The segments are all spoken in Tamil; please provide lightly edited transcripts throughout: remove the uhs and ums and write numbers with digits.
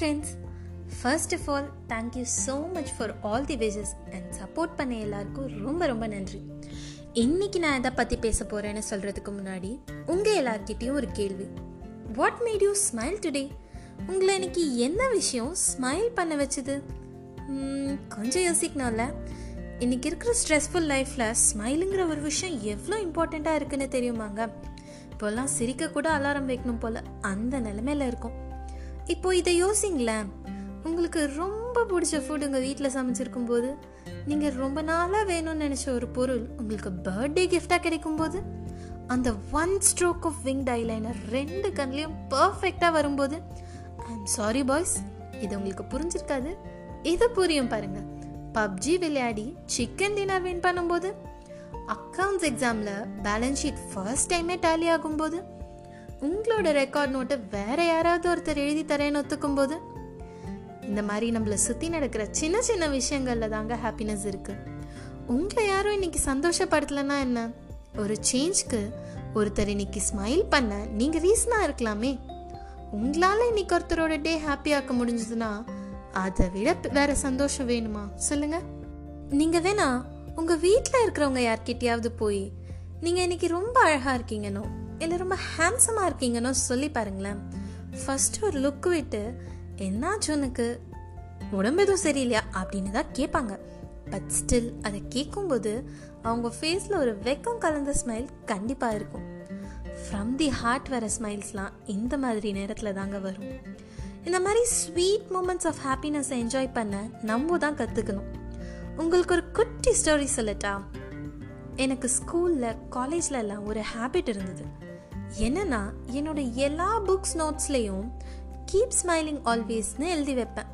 Friends, first of all thank you so much for all the wishes and support பண்ண எல்லாருக்கும் ரொம்ப ரொம்ப நன்றி. இன்றைக்கி நான் எதை பற்றி பேச போகிறேன்னு சொல்கிறதுக்கு முன்னாடி உங்கள் எல்லார்கிட்டையும் ஒரு கேள்வி. What made you smile today? உங்களை இன்னைக்கு என்ன விஷயம் ஸ்மைல் பண்ண வச்சுது? கொஞ்சம் யோசிக்கணும்ல. இன்றைக்கி இருக்கிற ஸ்ட்ரெஸ்ஃபுல் லைஃப்பில் ஸ்மைலுங்கிற ஒரு விஷயம் எவ்வளோ இம்பார்ட்டண்ட்டாக இருக்குன்னு தெரியுமாங்க? இப்போல்லாம் சிரிக்கக்கூட அலாரம் வைக்கணும் போல் அந்த நிலமையில் இருக்கும். இப்போது இதை யோசிங்களேன். உங்களுக்கு ரொம்ப பிடிச்ச ஃபுட் உங்கள் வீட்டில் சமைச்சிருக்கும்போது, நீங்கள் ரொம்ப நாளாக வேணும்னு நினச்ச ஒரு பொருள் உங்களுக்கு பர்த்டே கிஃப்டாக கிடைக்கும்போது, அந்த one stroke of winged eyeliner ரெண்டு கண்லேயும் பர்ஃபெக்டாக வரும்போது, ஐம் சாரி பாய்ஸ், இது உங்களுக்கு புரிஞ்சிருக்காது, இது புரியும் பாருங்கள். பப்ஜி விளையாடி சிக்கன் டின்னர் வின் பண்ணும்போது, அக்கௌண்ட்ஸ் எக்ஸாமில் பேலன்ஸ் ஷீட் ஃபர்ஸ்ட் டைமே டேலி ஆகும்போது, உங்களோட ரெக்கார்ட் நோட்டை வேறு யாராவது ஒருத்தர் எழுதி தரேன்னு ஒத்துக்கும்போது, இந்த மாதிரி நம்மளை சுற்றி நடக்கிற சின்ன சின்ன விஷயங்களில் தாங்க ஹாப்பினஸ் இருக்குது. உங்களை யாரும் இன்றைக்கி சந்தோஷப்படுத்தலைன்னா என்ன? ஒரு சேஞ்சுக்கு ஒருத்தர் இன்றைக்கி ஸ்மைல் பண்ண நீங்கள் ரீசனாக இருக்கலாமே. உங்களால் இன்றைக்கி ஒருத்தரோட டே ஹாப்பியாக்க முடிஞ்சதுன்னா அதை விட வேறு சந்தோஷம் வேணுமா சொல்லுங்கள்? நீங்கள் வேணா உங்கள் வீட்டில் இருக்கிறவங்க யார்கிட்டையாவது போய் நீங்கள் இன்றைக்கி ரொம்ப அழகாக இருக்கீங்கன்னோ இல்லை ரொம்ப ஹேண்ட்ஸமாக இருக்கீங்கன்னோ சொல்லி பாருங்களேன். ஃபஸ்ட்டு ஒரு லுக் விட்டு என்னாச்சு உனக்கு, உடம்பு எதுவும் சரியில்லையா அப்படின்னு தான் கேட்பாங்க. பட் ஸ்டில் அதை கேட்கும்போது அவங்க ஃபேஸில் ஒரு வெக்கம் கலந்த ஸ்மைல் கண்டிப்பாக இருக்கும். ஃப்ரம் தி ஹார்ட் வர ஸ்மைல்ஸ்லாம் இந்த மாதிரி நேரத்தில் தாங்க வரும். இந்த மாதிரி ஸ்வீட் மூமெண்ட்ஸ் ஆஃப் ஹாப்பினஸை என்ஜாய் பண்ண நம்ம தான் கற்றுக்கணும். உங்களுக்கு ஒரு குட்டி ஸ்டோரி சொல்லட்டா? எனக்கு ஸ்கூலில் காலேஜ்லலாம் ஒரு ஹேபிட் இருந்தது. என்னென்னா, என்னோடய எல்லா புக்ஸ் நோட்ஸ்லேயும் கீப் ஸ்மைலிங் ஆல்வேஸ்னு எழுதி வைப்பேன்.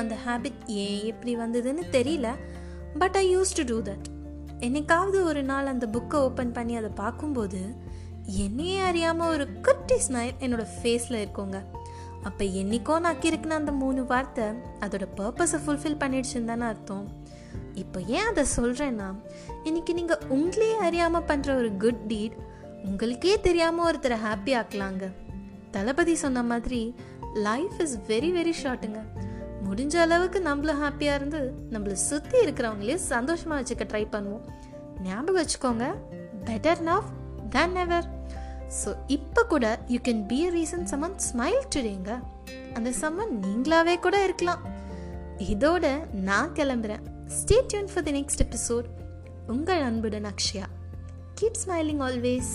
அந்த ஹேபிட் ஏன் எப்படி வந்ததுன்னு தெரியல, but I use to do that. என்னைக்காவது ஒரு நாள் அந்த புக்கை ஓப்பன் பண்ணி அதை பார்க்கும்போது என்னையே அறியாமல் ஒரு குட்டி ஸ்மைல் என்னோட ஃபேஸில் இருக்குங்க. அப்போ என்றைக்கோ நான் கிறுக்குன்னு அந்த 3 வார்த்தை அதோட பர்பஸை ஃபுல்ஃபில் பண்ணிடுச்சுன்னு தானே அர்த்தம். இப்போ ஏன் அதை சொல்கிறேன்னா, இன்றைக்கி நீங்கள் உங்களே அறியாமல் பண்ணுற ஒரு குட் டீட் உங்களுக்கே தெரியாமல் ஒருத்தரை ஹாப்பி ஆக்கலாங்க. தளபதி சொன்ன மாதிரி லைஃப் இஸ் வெரி வெரி ஷார்ட்டுங்க. முடிஞ்ச அளவுக்கு நம்மளும் ஹாப்பியாக இருந்து நம்மளை சுற்றி இருக்கிறவங்களையும் சந்தோஷமாக வச்சுக்க ட்ரை பண்ணுவோம். ஞாபகம் வச்சுக்கோங்க, better now than never. So இப்போ கூட you can be a reason someone smile டுடேங்க. அந்த சம்மன் நீங்களாவே கூட இருக்கலாம். இதோட நான் கிளம்புறேன். Stay tune for the next episode. உங்கள் அன்புடன் அக்ஷயா. Keep smiling always.